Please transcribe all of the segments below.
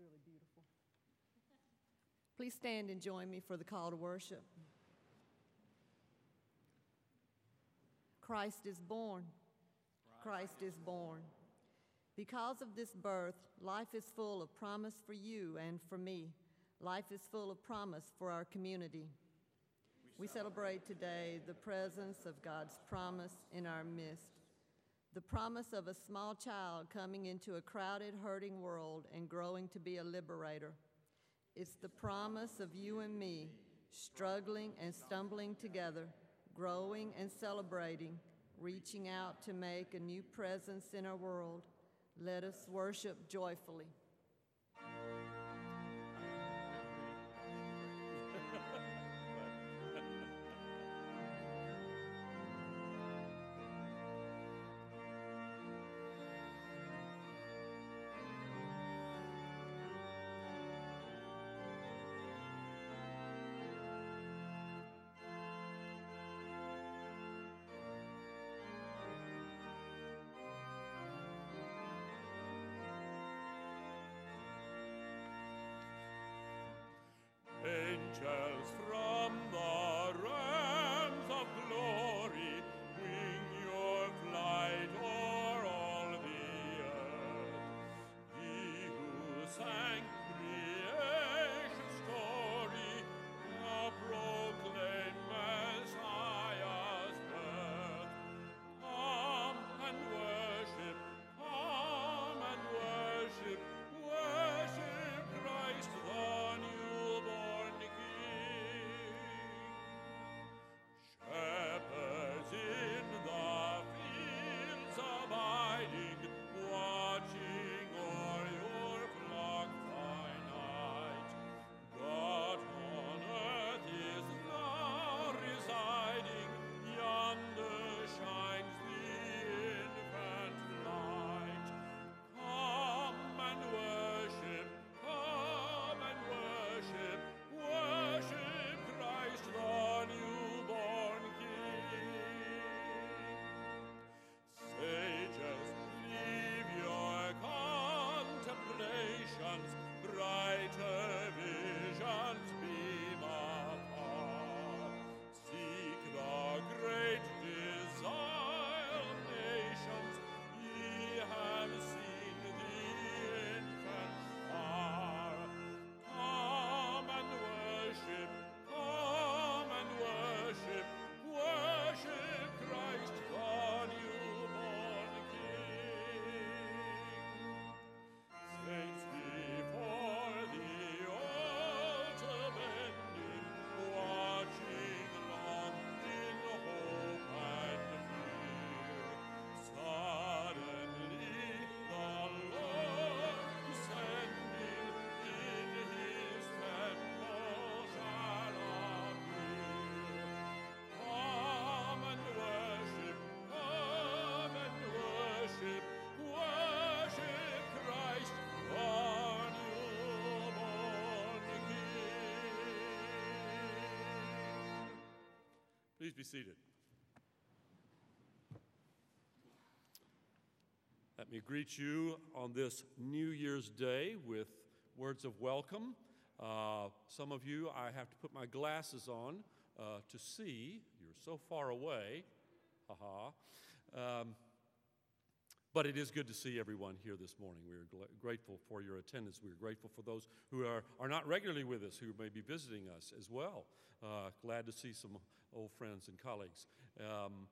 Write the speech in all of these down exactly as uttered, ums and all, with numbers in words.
really beautiful. Please stand and join me for the call to worship. Christ is born. Christ is born. Because of this birth, life is full of promise for you and for me. Life is full of promise for our community. We celebrate today the presence of God's promise in our midst. The promise of a small child coming into a crowded, hurting world and growing to be a liberator. It's the promise of you and me, struggling and stumbling together, growing and celebrating, reaching out to make a new presence in our world. Let us worship joyfully. Angels from the realms of glory, wing your flight o'er all the earth. He who sang creation's story, now proclaim Messiah's birth. Come and worship, come and worship, worship Christ the new. Please be seated. Let me greet you on this New Year's Day with words of welcome. Uh, some of you, I have to put my glasses on uh, to see. You're so far away. Ha ha. Um, but it is good to see everyone here this morning. We are gl- grateful for your attendance. We are grateful for those who are, are not regularly with us, who may be visiting us as well. Uh, glad to see some old friends and colleagues. Um,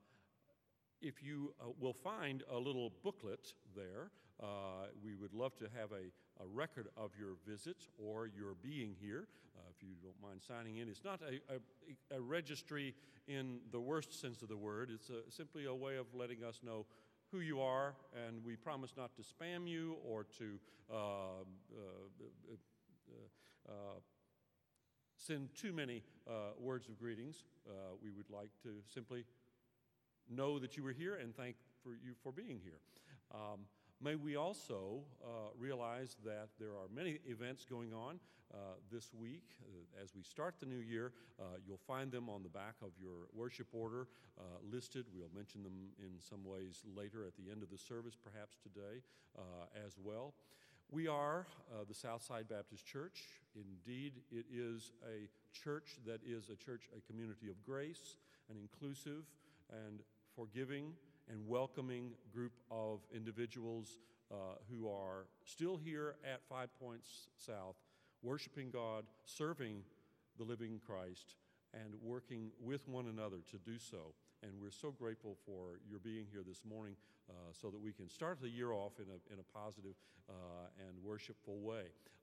if you uh, will find a little booklet there, uh, we would love to have a, a record of your visit or your being here, uh, if you don't mind signing in. It's not a, a, a registry in the worst sense of the word. It's a, simply a way of letting us know who you are, and we promise not to spam you or to uh, uh, uh, uh, send too many uh, words of greetings. Uh, we would like to simply know that you were here and thank for you for being here. Um, may we also uh, realize that there are many events going on uh, this week. Uh, as we start the new year, uh, you'll find them on the back of your worship order uh, listed. We'll mention them in some ways later at the end of the service, perhaps today uh, as well. We are uh, the Southside Baptist Church. Indeed, it is a church that is a church, a community of grace, an inclusive and forgiving and welcoming group of individuals uh, who are still here at Five Points South, worshiping God, serving the living Christ, and working with one another to do so. And we're so grateful for your being here this morning uh, so that we can start the year off in a, in a positive uh, and worshipful way.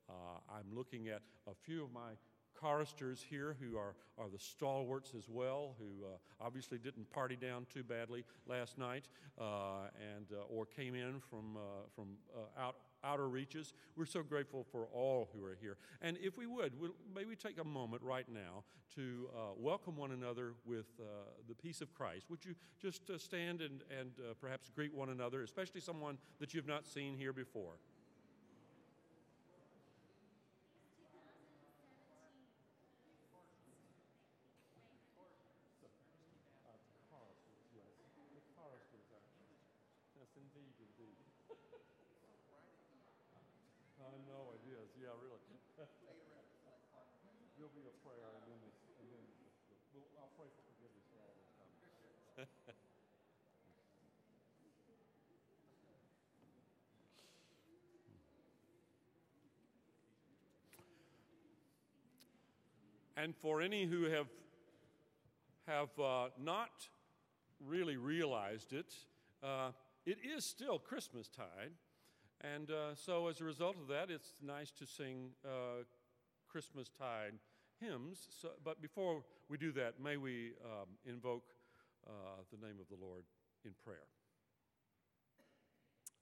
Uh, I'm looking at a few of my choristers here who are, are the stalwarts as well, who uh, obviously didn't party down too badly last night uh, and uh, or came in from uh, from uh, out outer reaches. We're so grateful for all who are here. And if we would, we'll maybe take a moment right now to uh, welcome one another with uh, the peace of Christ. Would you just uh, stand and, and uh, perhaps greet one another, especially someone that you've not seen here before? I know it is. Yeah, really. There'll be a prayer, and then, this, and then we'll, I'll pray for forgiveness for all those times. And for any who have have uh, not really realized it, uh, it is still Christmastide. And uh, so as a result of that, it's nice to sing uh, Christmastide hymns. So, but before we do that, may we um, invoke uh, the name of the Lord in prayer.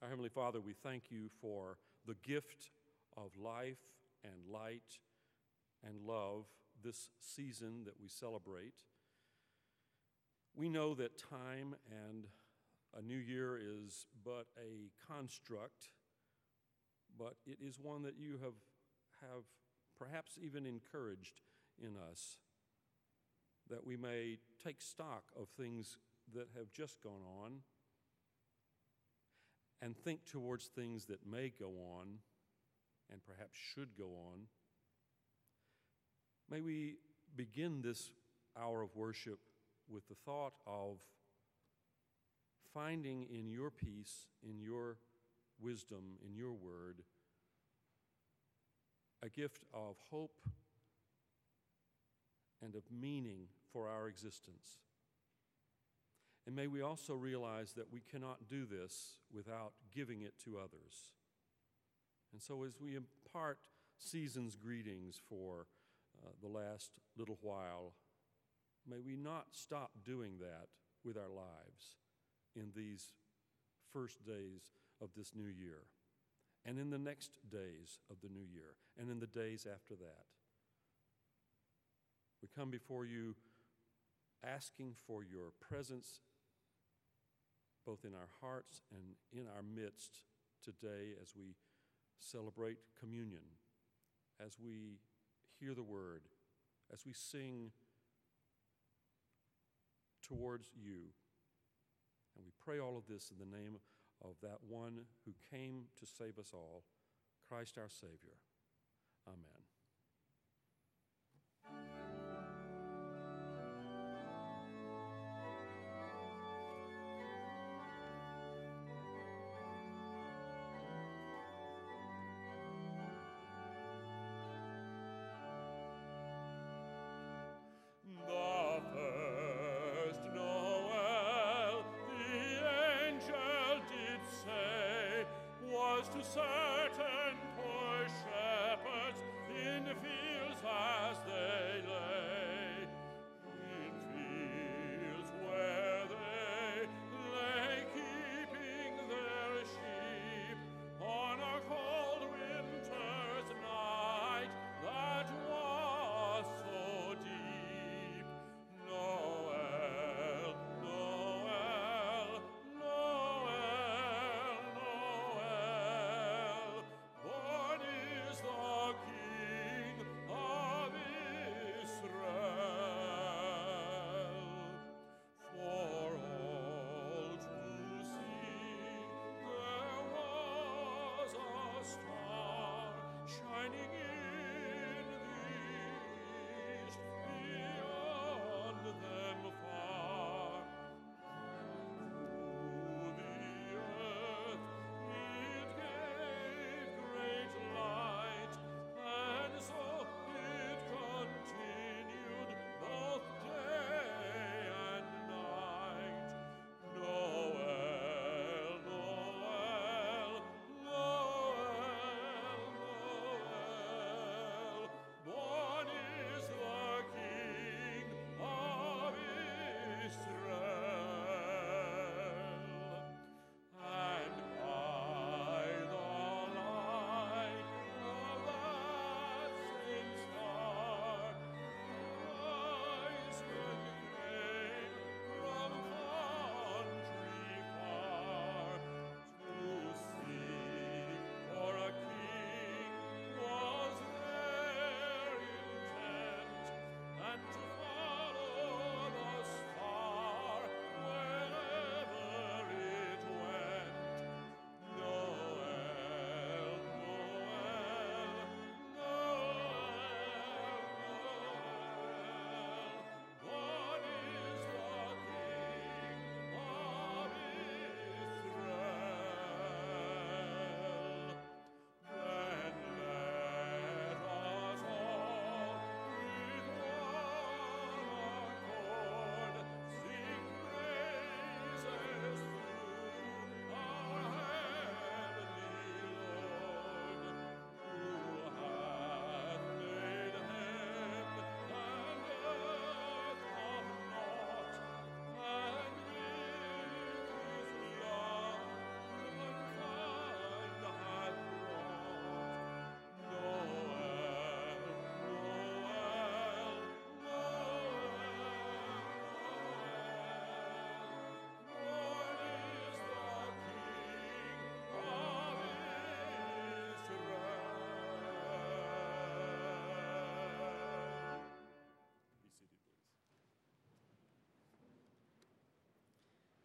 Our Heavenly Father, we thank you for the gift of life and light and love this season that we celebrate. We know that time and a new year is but a construct, but it is one that you have, have perhaps even encouraged in us, that we may take stock of things that have just gone on and think towards things that may go on and perhaps should go on. May we begin this hour of worship with the thought of finding in your peace, in your wisdom, in your word, a gift of hope and of meaning for our existence. And may we also realize that we cannot do this without giving it to others. And so as we impart season's greetings for uh, the last little while, may we not stop doing that with our lives in these first days of this new year, and in the next days of the new year, and in the days after that. We come before you asking for your presence both in our hearts and in our midst today as we celebrate communion, as we hear the word, as we sing towards you. And we pray all of this in the name of that one who came to save us all, Christ our Savior. Amen. King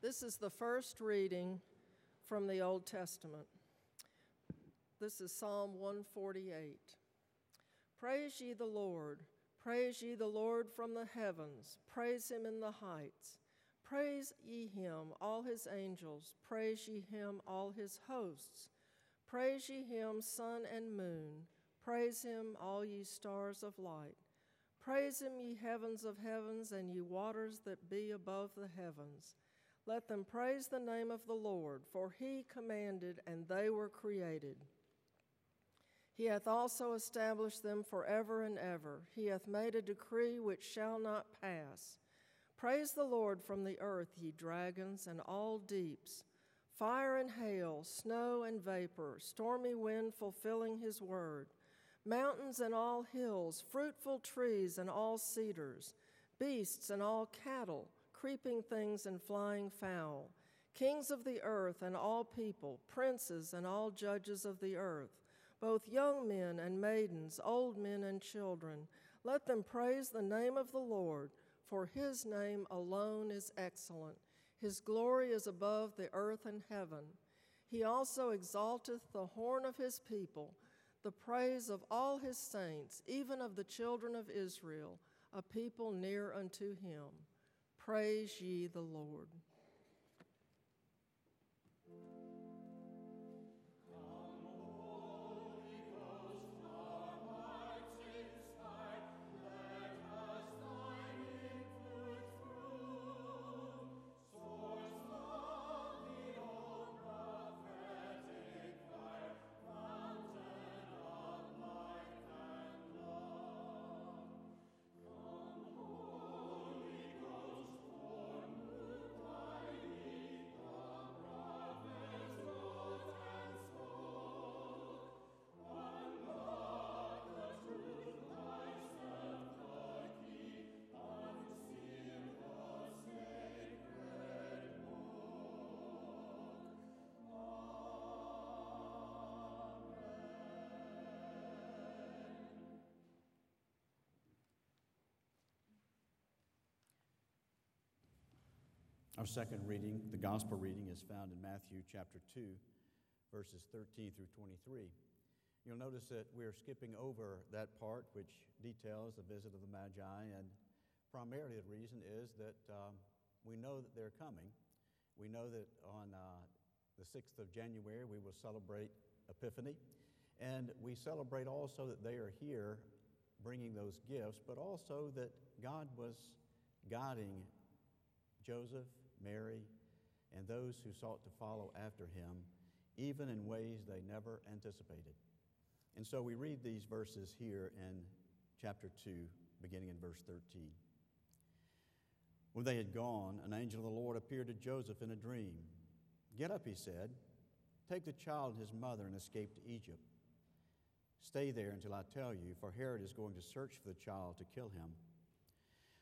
This is the first reading from the Old Testament. This is Psalm one forty-eight. Praise ye the Lord. Praise ye the Lord from the heavens. Praise him in the heights. Praise ye him, all his angels. Praise ye him, all his hosts. Praise ye him, sun and moon. Praise him, all ye stars of light. Praise him, ye heavens of heavens, and ye waters that be above the heavens. Let them praise the name of the Lord, for he commanded, and they were created. He hath also established them forever and ever. He hath made a decree which shall not pass. Praise the Lord from the earth, ye dragons, and all deeps. Fire and hail, snow and vapor, stormy wind fulfilling his word. Mountains and all hills, fruitful trees and all cedars, beasts and all cattle, creeping things and flying fowl, kings of the earth and all people, princes and all judges of the earth, both young men and maidens, old men and children. Let them praise the name of the Lord, for his name alone is excellent. His glory is above the earth and heaven. He also exalteth the horn of his people, the praise of all his saints, even of the children of Israel, a people near unto him. Praise ye the Lord. Our second reading, the gospel reading, is found in Matthew chapter two, verses thirteen through twenty-three. You'll notice that we're skipping over that part which details the visit of the Magi, and primarily the reason is that um, we know that they're coming. We know that on uh, the sixth of January we will celebrate Epiphany, and we celebrate also that they are here bringing those gifts, but also that God was guiding Joseph, Mary, and those who sought to follow after him, even in ways they never anticipated. And so we read these verses here in chapter two, beginning in verse thirteen. When they had gone, an angel of the Lord appeared to Joseph in a dream. "Get up," he said, "take the child and his mother and escape to Egypt. Stay there until I tell you, for Herod is going to search for the child to kill him."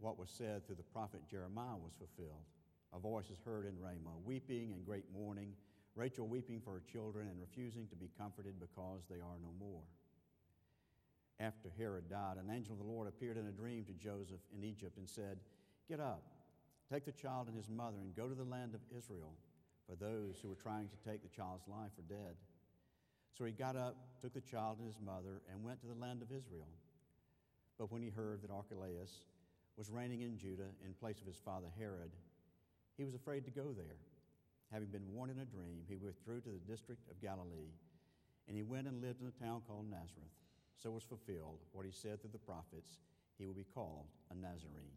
what was said through the prophet Jeremiah was fulfilled. A voice is heard in Ramah, weeping and great mourning, Rachel weeping for her children and refusing to be comforted because they are no more. After Herod died, an angel of the Lord appeared in a dream to Joseph in Egypt and said, "Get up, take the child and his mother and go to the land of Israel, for those who were trying to take the child's life are dead." So he got up, took the child and his mother, and went to the land of Israel. But when he heard that Archelaus was reigning in Judah in place of his father Herod, he was afraid to go there. Having been warned in a dream, he withdrew to the district of Galilee, and he went and lived in a town called Nazareth. So was fulfilled what he said through the prophets, "He will be called a Nazarene."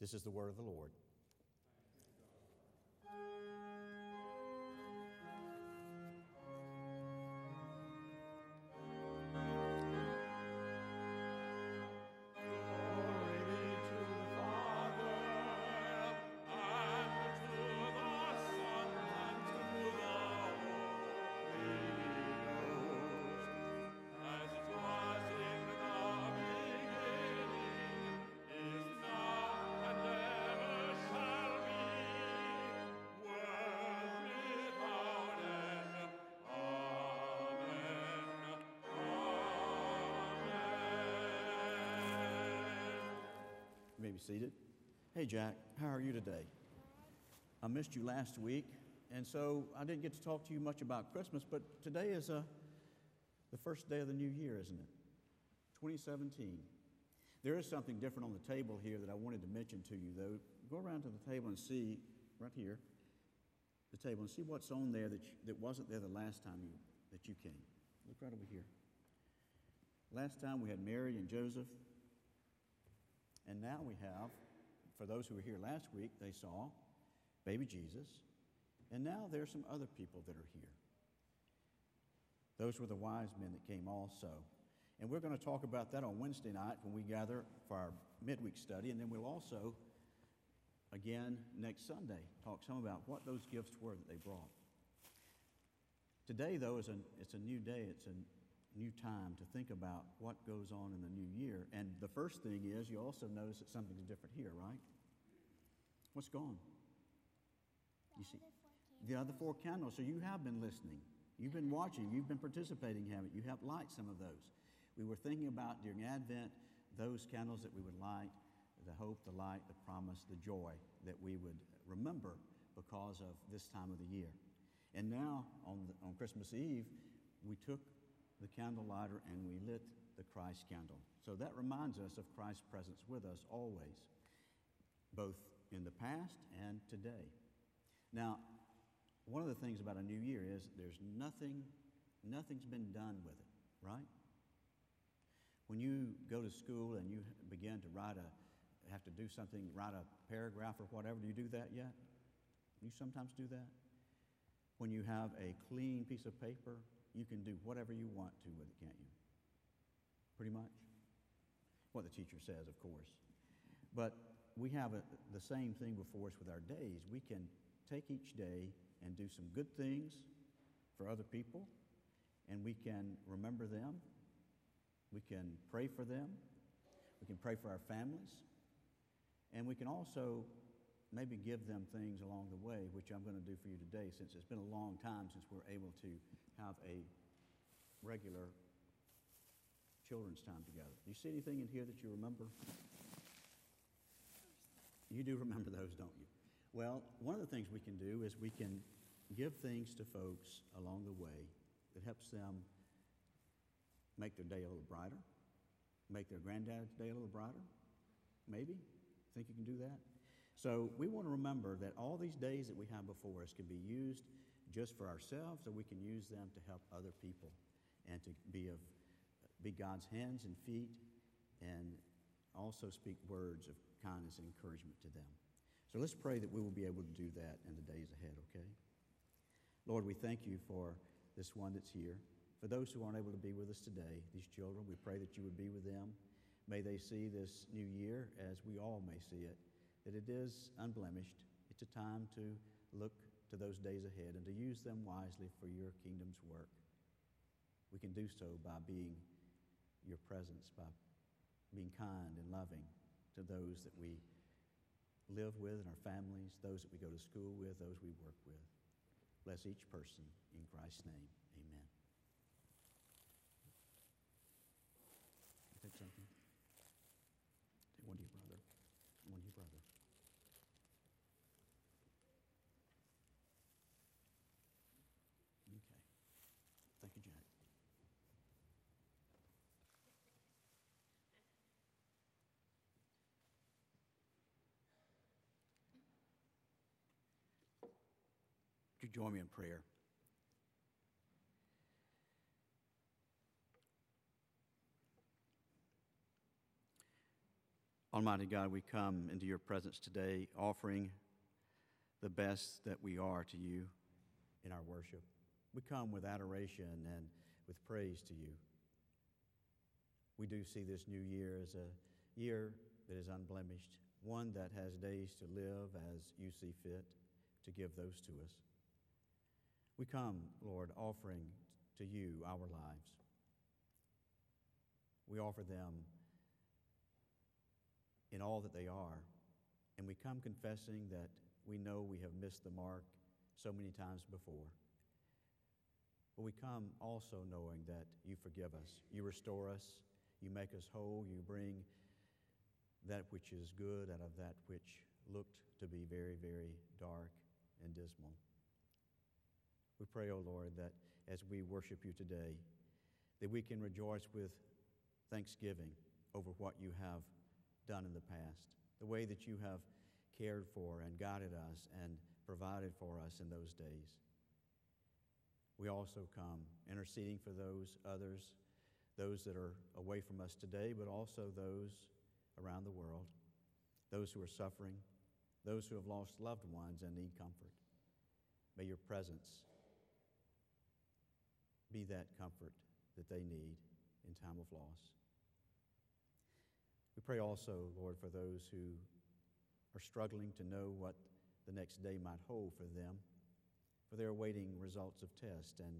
This is the word of the Lord. may be seated. Hey, Jack, how are you today? I missed you last week, and so I didn't get to talk to you much about Christmas, but today is uh, the first day of the new year, isn't it? twenty seventeen. There is something different on the table here that I wanted to mention to you, though. Go around to the table and see, right here, the table, and see what's on there that, you, that wasn't there the last time you, that you came. Look right over here. Last time we had Mary and Joseph, and now we have, for those who were here last week, they saw baby Jesus, and now there are some other people that are here. Those were the wise men that came also. And we're going to talk about that on Wednesday night when we gather for our midweek study, and then we'll also, again, next Sunday, talk some about what those gifts were that they brought. Today, though, is a, it's a new day. It's a new time to think about what goes on in the new year. And the first thing is you also notice that something's different here, right? What's gone? You see, the other four candles. So you have been listening. You've been watching. You've been participating, haven't you? You helped light some of those. We were thinking about, during Advent, those candles that we would light, the hope, the light, the promise, the joy that we would remember because of this time of the year. And now, on, the, on Christmas Eve, we took the candle lighter and we lit the Christ candle. So that reminds us of Christ's presence with us always, both in the past and today. Now, one of the things about a new year is there's nothing, nothing's been done with it, right? When you go to school and you begin to write a, have to do something, write a paragraph or whatever, do you do that yet? You sometimes do that? When you have a clean piece of paper, you can do whatever you want to with it, can't you? Pretty much. What the teacher says, of course. But we have a, the same thing before us with our days. We can take each day and do some good things for other people, and we can remember them. We can pray for them. We can pray for our families. And we can also maybe give them things along the way, which I'm going to do for you today, since it's been a long time since we're able to have a regular children's time together. Do you see anything in here that you remember? You do remember those, don't you? Well, one of the things we can do is we can give things to folks along the way that helps them make their day a little brighter, make their granddad's day a little brighter, maybe. Think you can do that? So we want to remember that all these days that we have before us can be used just for ourselves, or we can use them to help other people and to be of be God's hands and feet and also speak words of kindness and encouragement to them. So let's pray that we will be able to do that in the days ahead, okay? Lord, we thank you for this one that's here. For those who aren't able to be with us today, these children, we pray that you would be with them. May they see this new year, as we all may see it, that it is unblemished. It's a time to look to those days ahead and to use them wisely for your kingdom's work. We can do so by being your presence, by being kind and loving to those that we live with in our families, those that we go to school with, those we work with. Bless each person in Christ's name. Amen. Take something. Take one to your brother. One to your brother. Okay. Thank you, Jack. Would you join me in prayer? Almighty God, we come into your presence today offering the best that we are to you in our worship. We come with adoration and with praise to you. We do see this new year as a year that is unblemished, one that has days to live as you see fit to give those to us. We come, Lord, offering to you our lives. We offer them in all that they are, and we come confessing that we know we have missed the mark so many times before. But we come also knowing that you forgive us, you restore us, you make us whole, you bring that which is good out of that which looked to be very, very dark and dismal. We pray, O Lord, that as we worship you today, that we can rejoice with thanksgiving over what you have done in the past, the way that you have cared for and guided us and provided for us in those days. We also come interceding for those others, those that are away from us today, but also those around the world, those who are suffering, those who have lost loved ones and need comfort. May your presence be that comfort that they need in time of loss. We pray also, Lord, for those who are struggling to know what the next day might hold for them, for they are awaiting results of tests and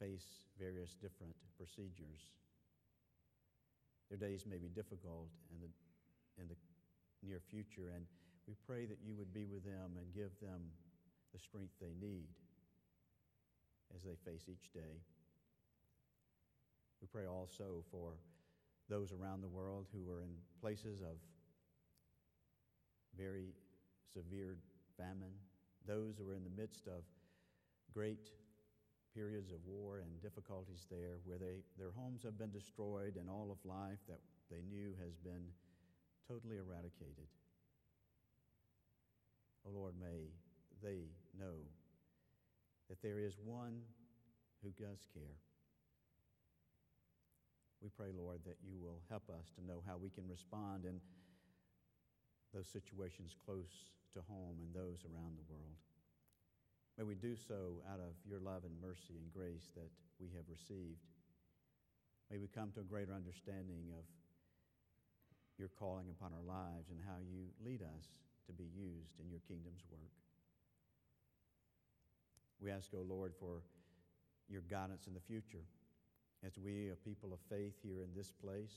face various different procedures. Their days may be difficult in the, in the near future, and we pray that you would be with them and give them the strength they need as they face each day. We pray also for those around the world who are in places of very severe famine, those who are in the midst of great periods of war and difficulties there, where they, their homes have been destroyed and all of life that they knew has been totally eradicated. Oh Lord, may they know that there is one who does care. We pray, Lord, that you will help us to know how we can respond in those situations close to home and those around the world. May we do so out of your love and mercy and grace that we have received. May we come to a greater understanding of your calling upon our lives and how you lead us to be used in your kingdom's work. We ask, O Lord, for your guidance in the future, as we, a people of faith here in this place,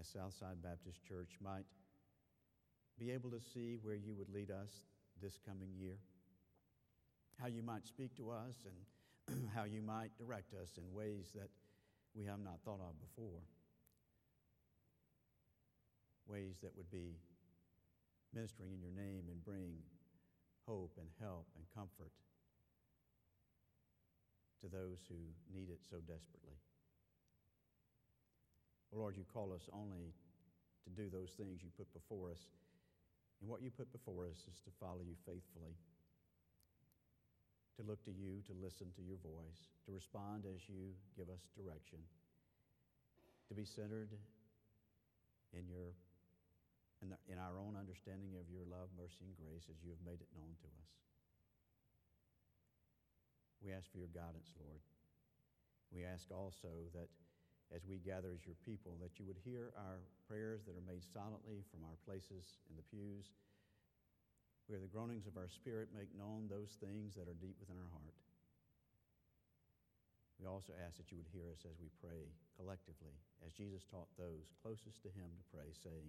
as Southside Baptist Church, might be able to see where you would lead us this coming year, how you might speak to us and how you might direct us in ways that we have not thought of before, ways that would be ministering in your name and bring hope and help and comfort to those who need it so desperately. Oh Lord, you call us only to do those things you put before us, and what you put before us is to follow you faithfully, to look to you, to listen to your voice, to respond as you give us direction, to be centered in your in, the, in our own understanding of your love, mercy, and grace as you have made it known to us. We ask for your guidance, Lord. We ask also that as we gather as your people, that you would hear our prayers that are made silently from our places in the pews, where the groanings of our spirit make known those things that are deep within our heart. We also ask that you would hear us as we pray collectively, as Jesus taught those closest to him to pray, saying,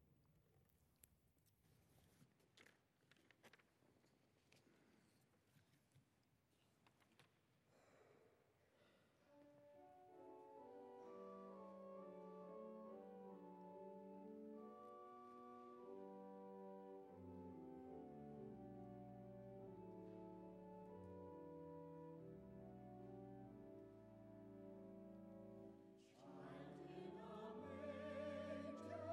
Thank you.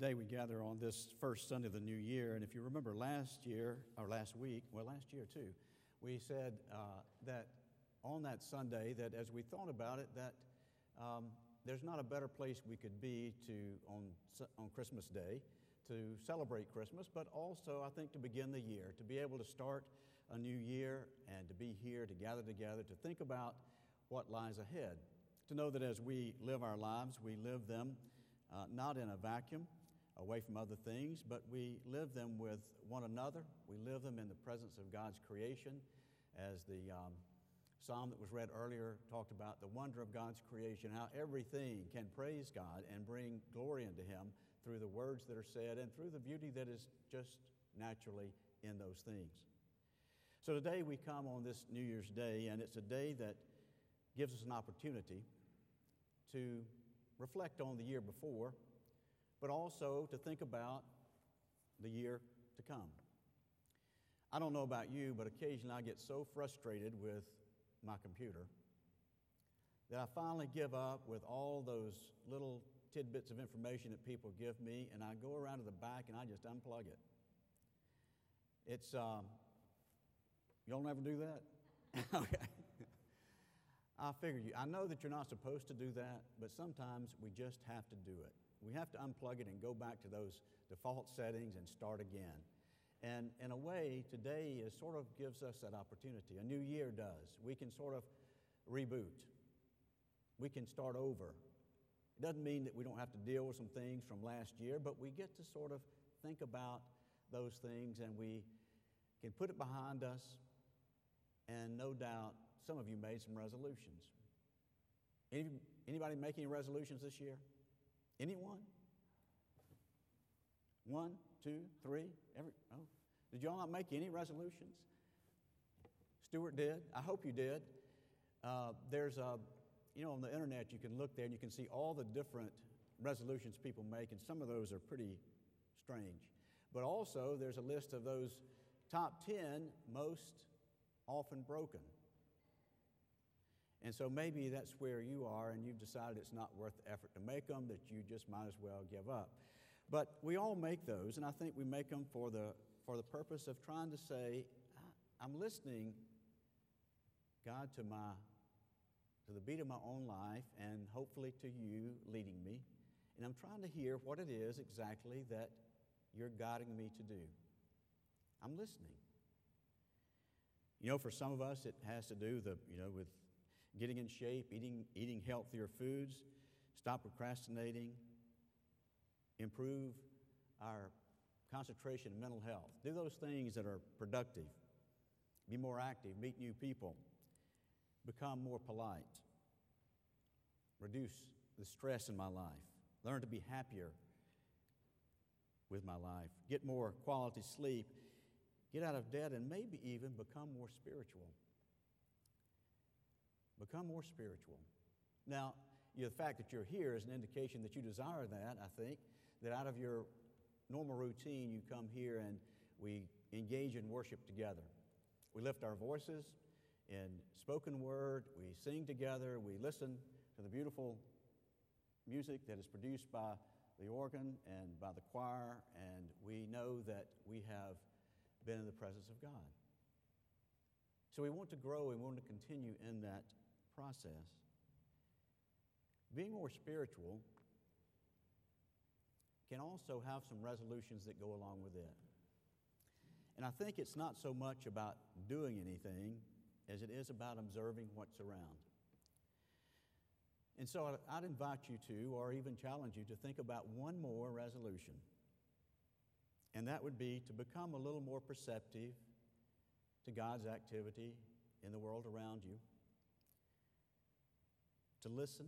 Today we gather on this first Sunday of the new year, and if you remember last year, or last week, well, last year too, we said uh, that on that Sunday, that as we thought about it, that um, there's not a better place we could be to on on Christmas Day to celebrate Christmas, but also, I think, to begin the year, to be able to start a new year and to be here, to gather together, to think about what lies ahead, to know that as we live our lives, we live them uh, not in a vacuum, away from other things, but we live them with one another. We live them in the presence of God's creation, as the um, psalm that was read earlier talked about the wonder of God's creation, how everything can praise God and bring glory into Him through the words that are said and through the beauty that is just naturally in those things. So today we come on this New Year's Day, and it's a day that gives us an opportunity to reflect on the year before, but also to think about the year to come. I don't know about you, but occasionally I get so frustrated with my computer that I finally give up with all those little tidbits of information that people give me, and I go around to the back and I just unplug it. It's, um, y'all never do that? Okay. I figure you, I know that you're not supposed to do that, but sometimes we just have to do it. We have to unplug it and go back to those default settings and start again. And in a way, today is sort of gives us that opportunity. A new year does. We can sort of reboot. We can start over. It doesn't mean that we don't have to deal with some things from last year, but we get to sort of think about those things, and we can put it behind us. And no doubt, some of you made some resolutions. Any, anybody make any resolutions this year? Anyone? One, two, three, every, oh. Did y'all not make any resolutions? Stuart did. I hope you did. Uh, there's a, you know, on the internet you can look there and you can see all the different resolutions people make, and some of those are pretty strange. But also there's a list of those top ten most often broken. And so maybe that's where you are, and you've decided it's not worth the effort to make them, that you just might as well give up. But we all make those, and I think we make them for the for the purpose of trying to say, I'm listening, God, to my to the beat of my own life, and hopefully to you leading me. And I'm trying to hear what it is exactly that you're guiding me to do. I'm listening. You know, for some of us, it has to do the you know with getting in shape, eating eating healthier foods, stop procrastinating, improve our concentration and mental health. Do those things that are productive. Be more active, meet new people, become more polite, reduce the stress in my life, learn to be happier with my life, get more quality sleep, get out of debt, and maybe even become more spiritual. Become more spiritual. Now, you know, the fact that you're here is an indication that you desire that, I think, that out of your normal routine you come here and we engage in worship together. We lift our voices in spoken word, we sing together, we listen to the beautiful music that is produced by the organ and by the choir, and we know that we have been in the presence of God. So we want to grow, we want to continue in that process. Being more spiritual can also have some resolutions that go along with it. And I think it's not so much about doing anything as it is about observing what's around. And so I'd invite you to, or even challenge you to, think about one more resolution. And that would be to become a little more perceptive to God's activity in the world around you, to listen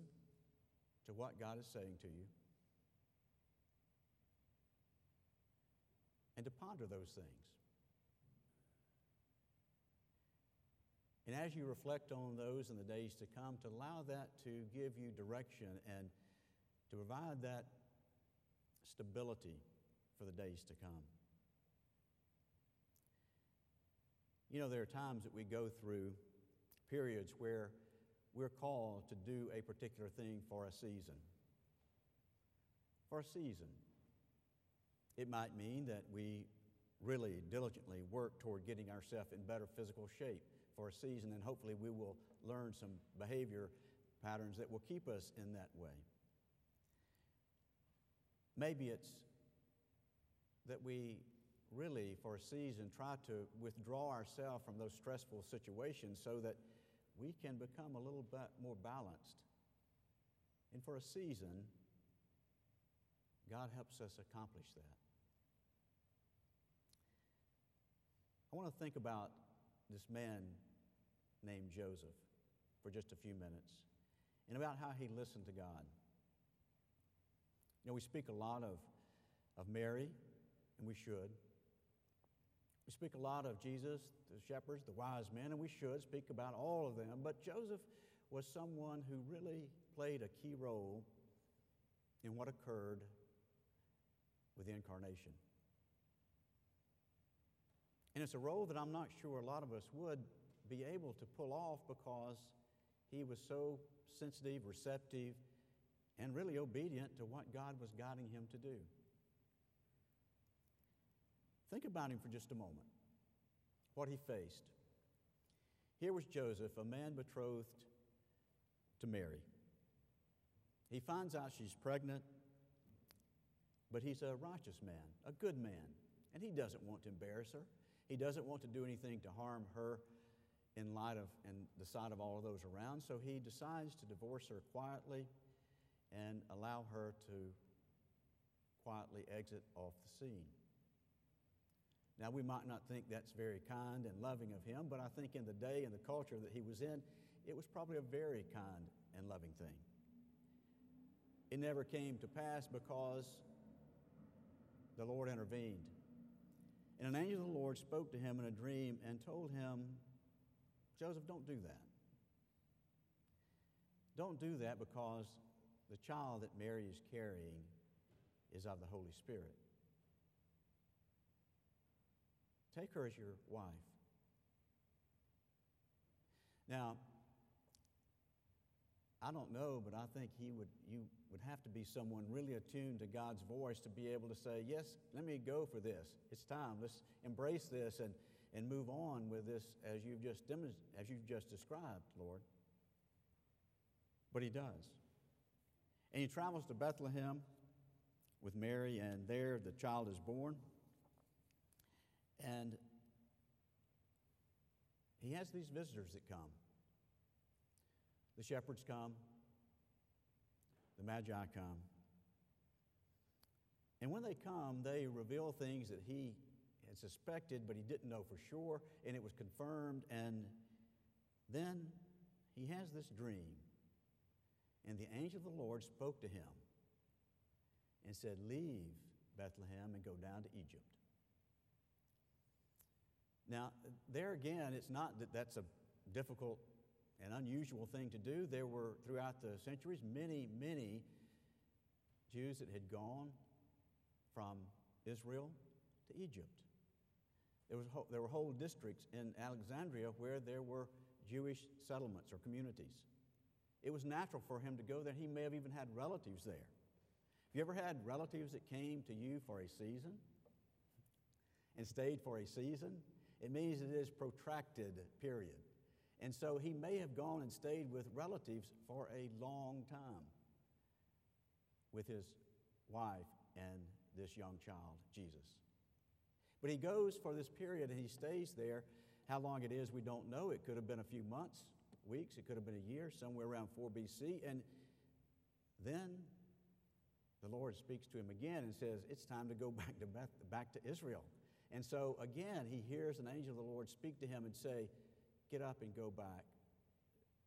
to what God is saying to you, and to ponder those things. And as you reflect on those in the days to come, to allow that to give you direction and to provide that stability for the days to come. You know, there are times that we go through periods where we're called to do a particular thing for a season. For a season. It might mean that we really diligently work toward getting ourselves in better physical shape for a season, and hopefully we will learn some behavior patterns that will keep us in that way. Maybe it's that we really, for a season, try to withdraw ourselves from those stressful situations so that we can become a little bit more balanced. And for a season, God helps us accomplish that. I want to think about this man named Joseph for just a few minutes and about how he listened to God. You know, we speak a lot of, of Mary, and we should. We speak a lot of Jesus, the shepherds, the wise men, and we should speak about all of them. But Joseph was someone who really played a key role in what occurred with the incarnation. And it's a role that I'm not sure a lot of us would be able to pull off because he was so sensitive, receptive, and really obedient to what God was guiding him to do. Think about him for just a moment, what he faced. Here was Joseph, a man betrothed to Mary. He finds out she's pregnant, but he's a righteous man, a good man, and he doesn't want to embarrass her. He doesn't want to do anything to harm her in light of and the sight of all of those around, so he decides to divorce her quietly and allow her to quietly exit off the scene. Now, we might not think that's very kind and loving of him, but I think in the day and the culture that he was in, it was probably a very kind and loving thing. It never came to pass because the Lord intervened. And an angel of the Lord spoke to him in a dream and told him, Joseph, don't do that. Don't do that because the child that Mary is carrying is of the Holy Spirit. Take her as your wife. Now, I don't know, but I think he would, you would have to be someone really attuned to God's voice to be able to say, yes, let me go for this. It's time. Let's embrace this and, and move on with this as you've just demonstrated, as you've just described, Lord. But he does. And he travels to Bethlehem with Mary, and there the child is born. And he has these visitors that come. The shepherds come. The Magi come. And when they come, they reveal things that he had suspected, but he didn't know for sure, and it was confirmed. And then he has this dream. And the angel of the Lord spoke to him and said, leave Bethlehem and go down to Egypt. Now, there again, it's not that that's a difficult and unusual thing to do. There were, throughout the centuries, many, many Jews that had gone from Israel to Egypt. There was whole, there were whole districts in Alexandria where there were Jewish settlements or communities. It was natural for him to go there. He may have even had relatives there. Have you ever had relatives that came to you for a season and stayed for a season? It means it is a protracted period. And so he may have gone and stayed with relatives for a long time with his wife and this young child, Jesus. But he goes for this period and he stays there. How long it is, we don't know. It could have been a few months, weeks, it could have been a year, somewhere around four B C, and then the Lord speaks to him again and says, it's time to go back to Beth, back to Israel. And so again, he hears an angel of the Lord speak to him and say, get up and go back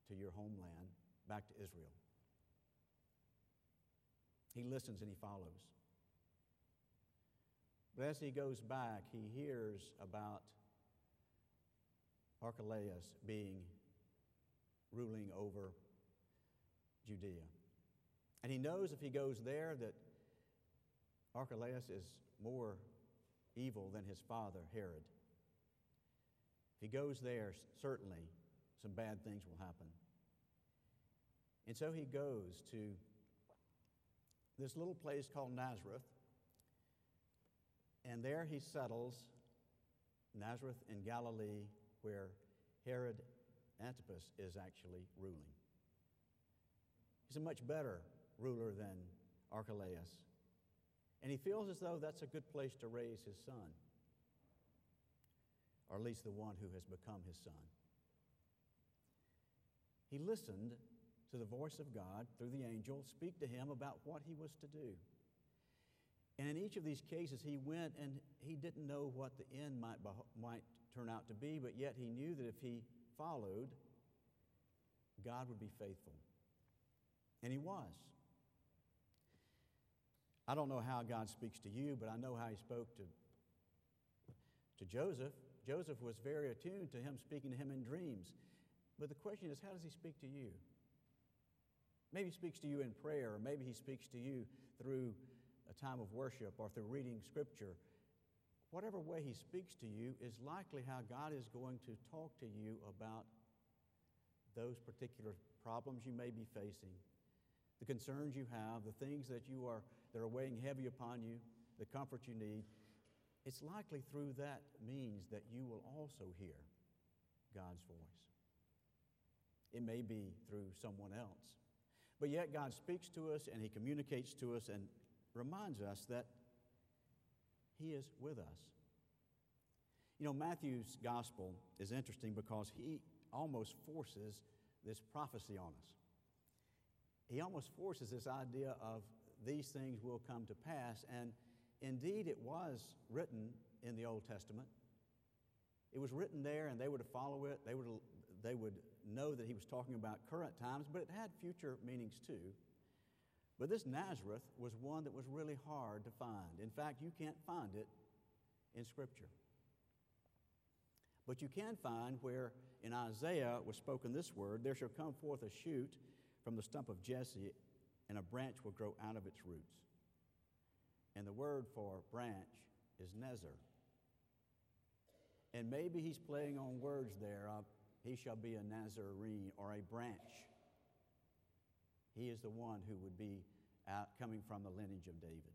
to your homeland, back to Israel. He listens and he follows. But as he goes back, he hears about Archelaus being ruling over Judea. And he knows if he goes there that Archelaus is more evil than his father, Herod. If he goes there, certainly some bad things will happen. And so he goes to this little place called Nazareth, and there he settles, Nazareth in Galilee, where Herod Antipas is actually ruling. He's a much better ruler than Archelaus, and he feels as though that's a good place to raise his son, or at least the one who has become his son. He listened to the voice of God through the angel speak to him about what he was to do. And in each of these cases, he went and he didn't know what the end might be, might turn out to be, but yet he knew that if he followed, God would be faithful. And he was. I don't know how God speaks to you, but I know how he spoke to, to Joseph. Joseph was very attuned to him speaking to him in dreams. But the question is, how does he speak to you? Maybe he speaks to you in prayer, or maybe he speaks to you through a time of worship or through reading scripture. Whatever way he speaks to you is likely how God is going to talk to you about those particular problems you may be facing, the concerns you have, the things that you are that are weighing heavy upon you, the comfort you need. It's likely through that means that you will also hear God's voice. It may be through someone else. But yet God speaks to us and he communicates to us and reminds us that he is with us. You know, Matthew's gospel is interesting because he almost forces this prophecy on us. He almost forces this idea of these things will come to pass, and indeed it was written in the Old Testament. It was written there, and they were to follow it. They would they would know that he was talking about current times, but it had future meanings too. But this Nazareth was one that was really hard to find. In fact, you can't find it in Scripture. But you can find where in Isaiah was spoken this word, "There shall come forth a shoot from the stump of Jesse, and a branch will grow out of its roots." And the word for branch is nezer. And maybe he's playing on words there. Uh, he shall be a Nazarene or a branch. He is the one who would be out coming from the lineage of David.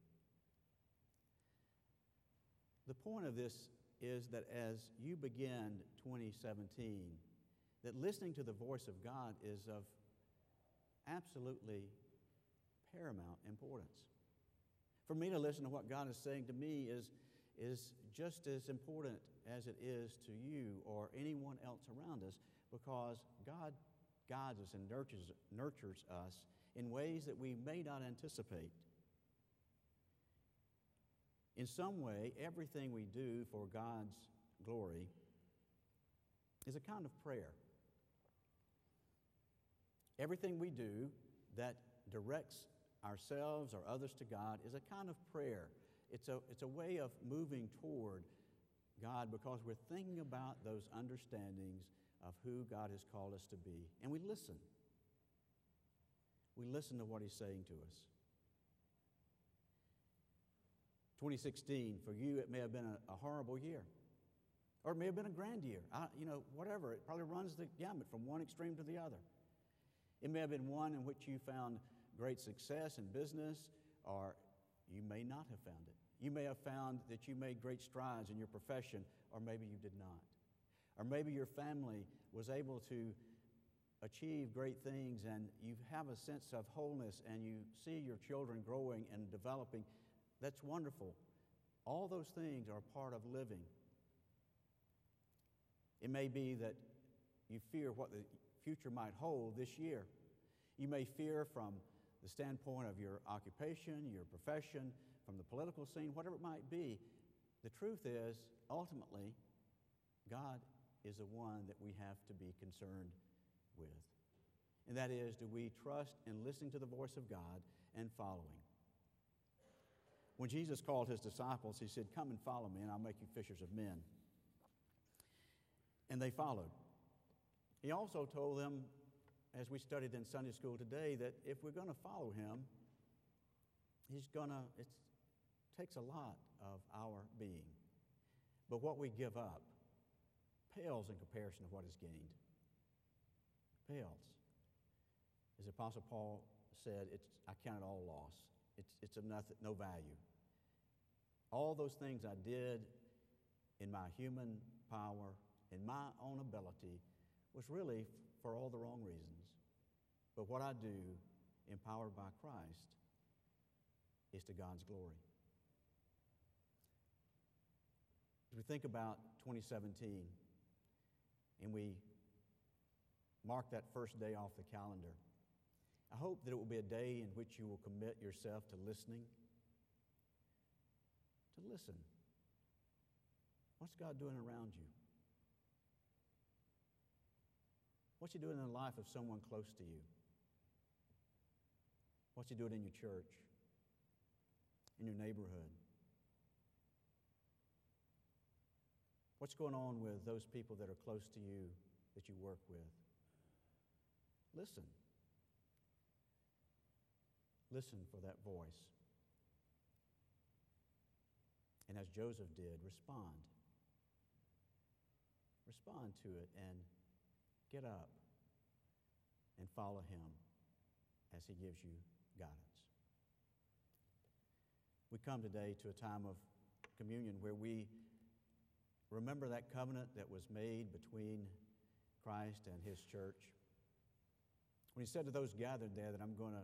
The point of this is that as you begin twenty seventeen, that listening to the voice of God is of absolutely paramount importance. For me to listen to what God is saying to me is is just as important as it is to you or anyone else around us, because God guides us and nurtures, nurtures us in ways that we may not anticipate. In some way, everything we do for God's glory is a kind of prayer. Everything we do that directs ourselves or others to God is a kind of prayer. It's a, it's a way of moving toward God because we're thinking about those understandings of who God has called us to be. And we listen. We listen to what he's saying to us. twenty sixteen, for you, it may have been a, a horrible year. Or it may have been a grand year. I, you know, whatever. It probably runs the gamut from one extreme to the other. It may have been one in which you found great success in business, or you may not have found it. You may have found that you made great strides in your profession, or maybe you did not. Or maybe your family was able to achieve great things and you have a sense of wholeness and you see your children growing and developing. That's wonderful. All those things are part of living. It may be that you fear what the future might hold this year. You may fear from the standpoint of your occupation, your profession, from the political scene, whatever it might be. The truth is, ultimately, God is the one that we have to be concerned with. And that is, do we trust in listening to the voice of God and following? When Jesus called his disciples, he said, "Come and follow me, and I'll make you fishers of men." And they followed. He also told them, as we studied in Sunday school today, that if we're going to follow him, he's going to, it takes a lot of our being. But what we give up pales in comparison to what is gained. Pales. As the Apostle Paul said, it's, I count it all loss. It's, it's of nothing, no value. all those things I did in my human power, in my own ability, was really for all the wrong reasons. But what I do, empowered by Christ, is to God's glory. As we think about twenty seventeen, and we mark that first day off the calendar, I hope that it will be a day in which you will commit yourself to listening. To listen. What's God doing around you? What's He doing in the life of someone close to you? What's He doing in your church? In your neighborhood? What's going on with those people that are close to you that you work with? Listen. Listen for that voice. And as Joseph did, respond. Respond to it and get up and follow Him as He gives you guidance. We come today to a time of communion where we remember that covenant that was made between Christ and His church. When He said to those gathered there that I'm going to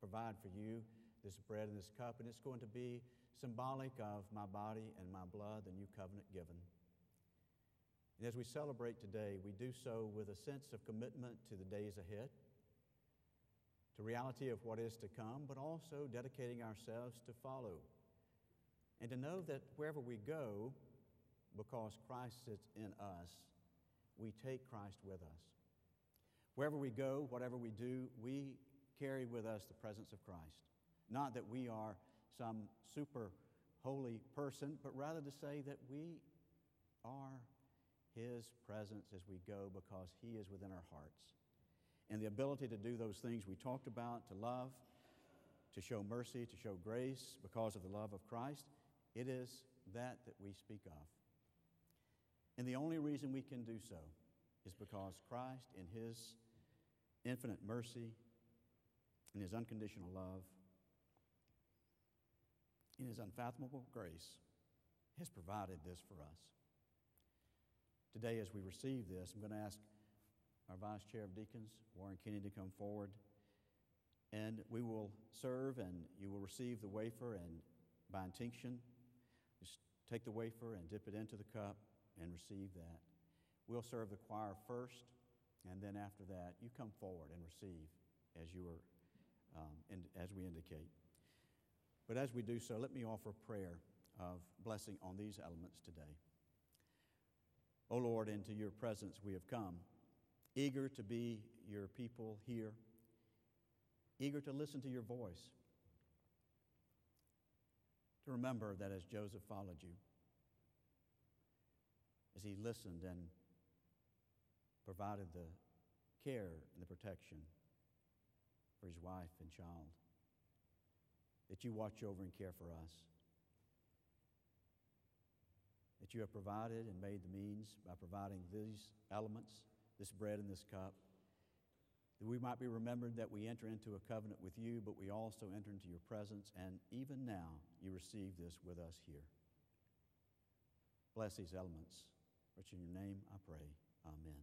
provide for you this bread and this cup, and it's going to be symbolic of my body and my blood, the new covenant given. And as we celebrate today, we do so with a sense of commitment to the days ahead, to reality of what is to come, but also dedicating ourselves to follow and to know that wherever we go, because Christ sits in us, we take Christ with us. Wherever we go, whatever we do, we carry with us the presence of Christ. Not that we are some super holy person, but rather to say that we are His presence as we go because He is within our hearts. And the ability to do those things we talked about, to love, to show mercy, to show grace because of the love of Christ, it is that that we speak of. And the only reason we can do so is because Christ, in His infinite mercy, in His unconditional love, in His unfathomable grace, has provided this for us. Today, as we receive this, I'm going to ask our Vice Chair of Deacons, Warren Kennedy, to come forward, and we will serve, and you will receive the wafer, and by intinction, just take the wafer and dip it into the cup and receive that. We'll serve the choir first, and then after that, you come forward and receive as you are Um, and as we indicate. But as we do so, let me offer a prayer of blessing on these elements today. O Lord, into Your presence we have come, eager to be Your people here, eager to listen to Your voice, to remember that as Joseph followed You, as he listened and provided the care and the protection for his wife and child, that You watch over and care for us, that You have provided and made the means by providing these elements, this bread and this cup, that we might be remembered that we enter into a covenant with You, but we also enter into Your presence, and even now You receive this with us here. Bless these elements, which in Your name I pray, amen.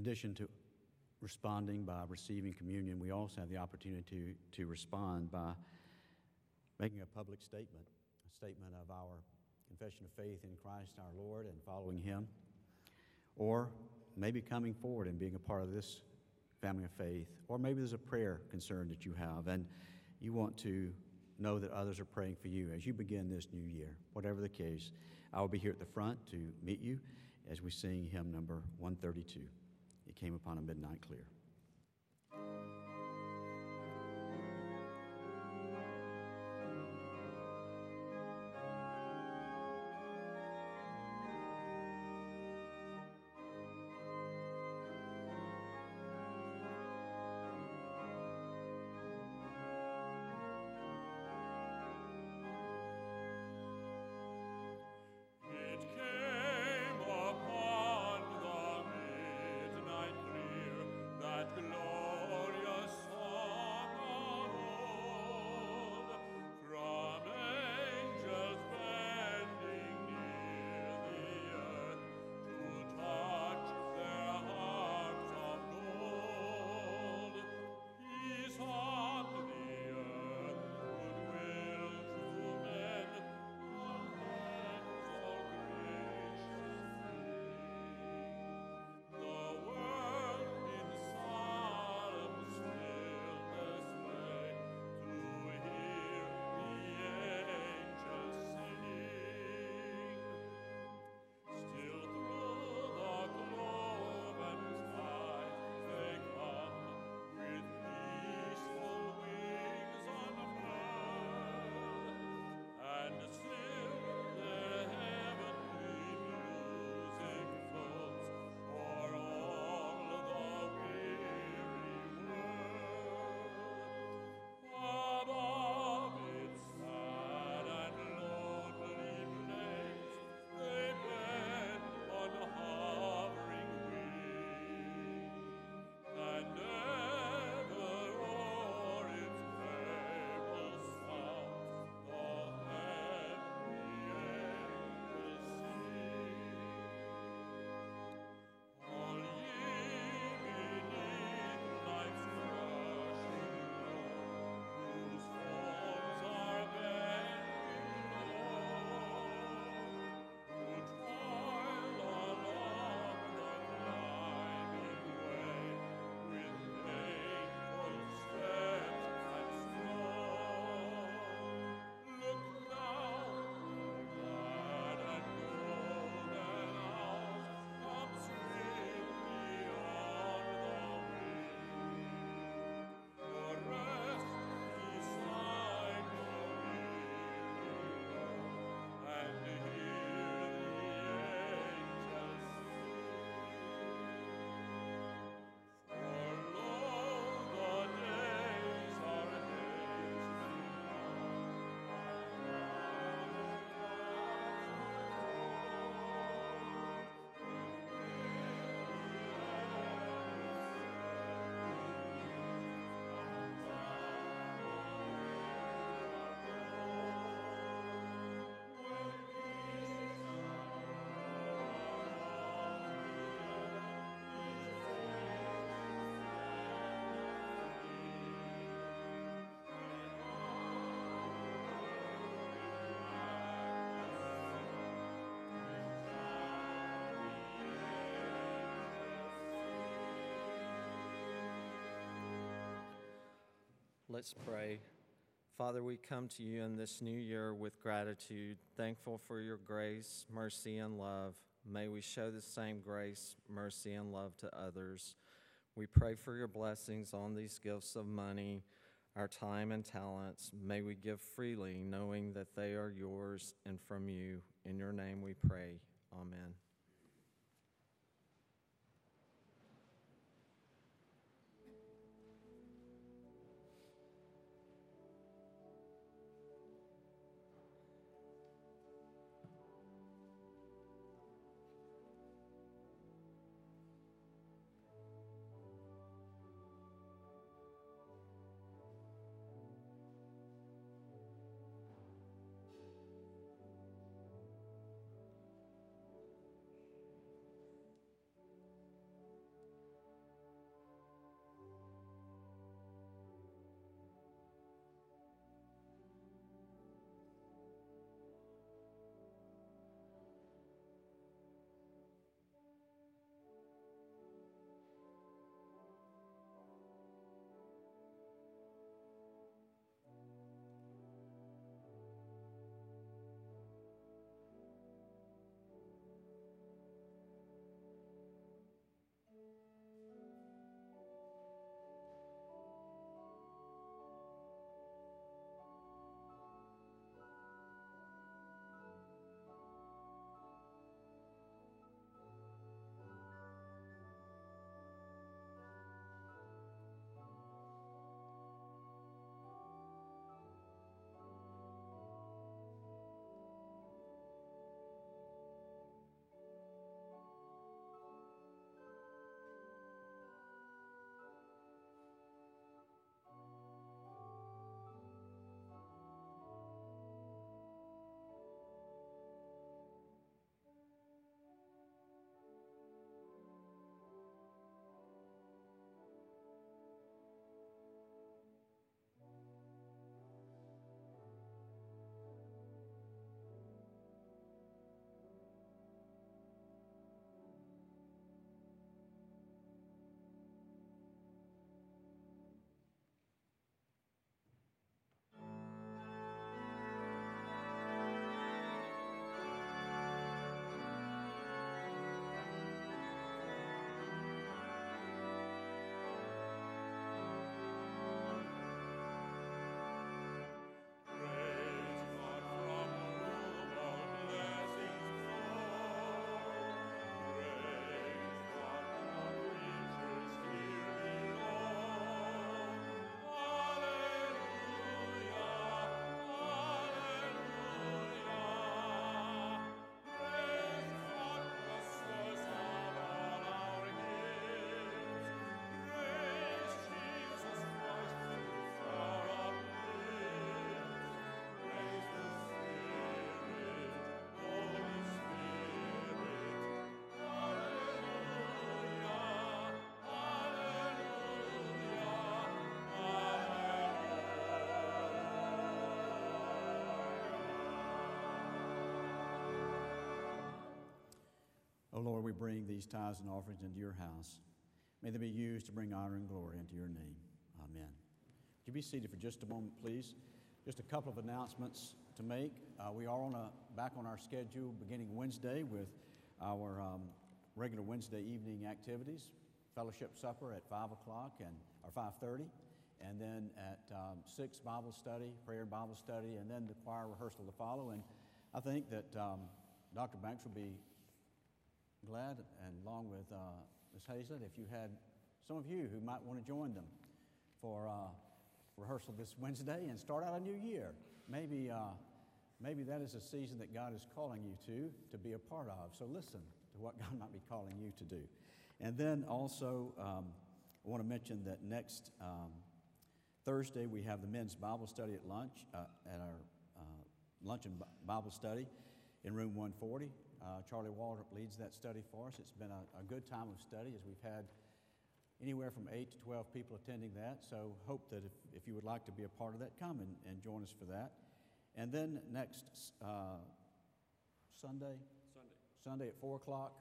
addition to responding by receiving communion, we also have the opportunity to, to respond by making a public statement, a statement of our confession of faith in Christ our Lord and following him, or maybe coming forward and being a part of this family of faith, or maybe there's a prayer concern that you have and you want to know that others are praying for you as you begin this new year. Whatever the case, I will be here at the front to meet you as we sing hymn number one thirty-two. It came upon a midnight clear. Let's pray. Father, we come to you in this new year with gratitude, thankful for your grace, mercy, and love. May we show the same grace, mercy, and love to others. We pray for your blessings on these gifts of money, our time and talents. May we give freely, knowing that they are yours and from you. In your name we pray. Amen. O Lord, we bring these tithes and offerings into your house. May they be used to bring honor and glory into your name. Amen. Would you be seated for just a moment, please? Just a couple of announcements to make. Uh, we are on a, back on our schedule beginning Wednesday with our um, regular Wednesday evening activities, fellowship supper at five o'clock and, or five thirty, and then at um, six Bible study, prayer and Bible study, and then the choir rehearsal to follow. And I think that um, Doctor Banks will be glad, and along with uh, Miz Hazlett, if you had some of you who might want to join them for uh, rehearsal this Wednesday and start out a new year. Maybe uh, maybe that is a season that God is calling you to, to be a part of. So listen to what God might be calling you to do. And then also, um, I want to mention that next um, Thursday we have the men's Bible study at lunch, uh, at our uh, luncheon Bible study in room one forty. Uh, Charlie Waldrop leads that study for us. It's been a, a good time of study, as we've had anywhere from eight to twelve people attending that. So hope that if, if you would like to be a part of that, come and, and join us for that. And then next uh, Sunday, Sunday, Sunday at four o'clock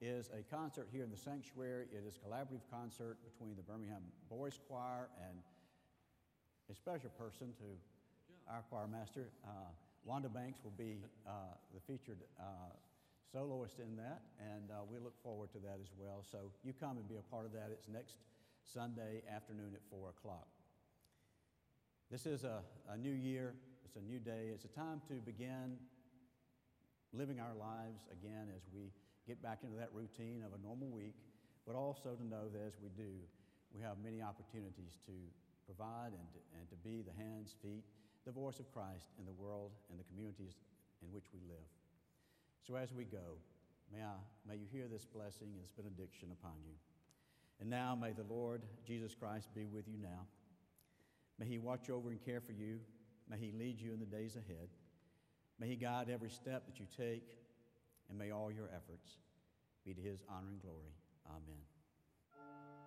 is a concert here in the sanctuary. It is a collaborative concert between the Birmingham Boys Choir and a special person to our choir master. Uh, Wanda Banks will be uh, the featured uh, soloist in that, and uh, we look forward to that as well. So you come and be a part of that. It's next Sunday afternoon at four o'clock. This is a, a new year. It's a new day. It's a time to begin living our lives again as we get back into that routine of a normal week, but also to know that as we do, we have many opportunities to provide and to, and to be the hands, feet, the voice of Christ in the world and the communities in which we live. So as we go, may I, may you hear this blessing and this benediction upon you. And now may the Lord Jesus Christ be with you now. May he watch over and care for you. May he lead you in the days ahead. May he guide every step that you take, and may all your efforts be to his honor and glory. Amen.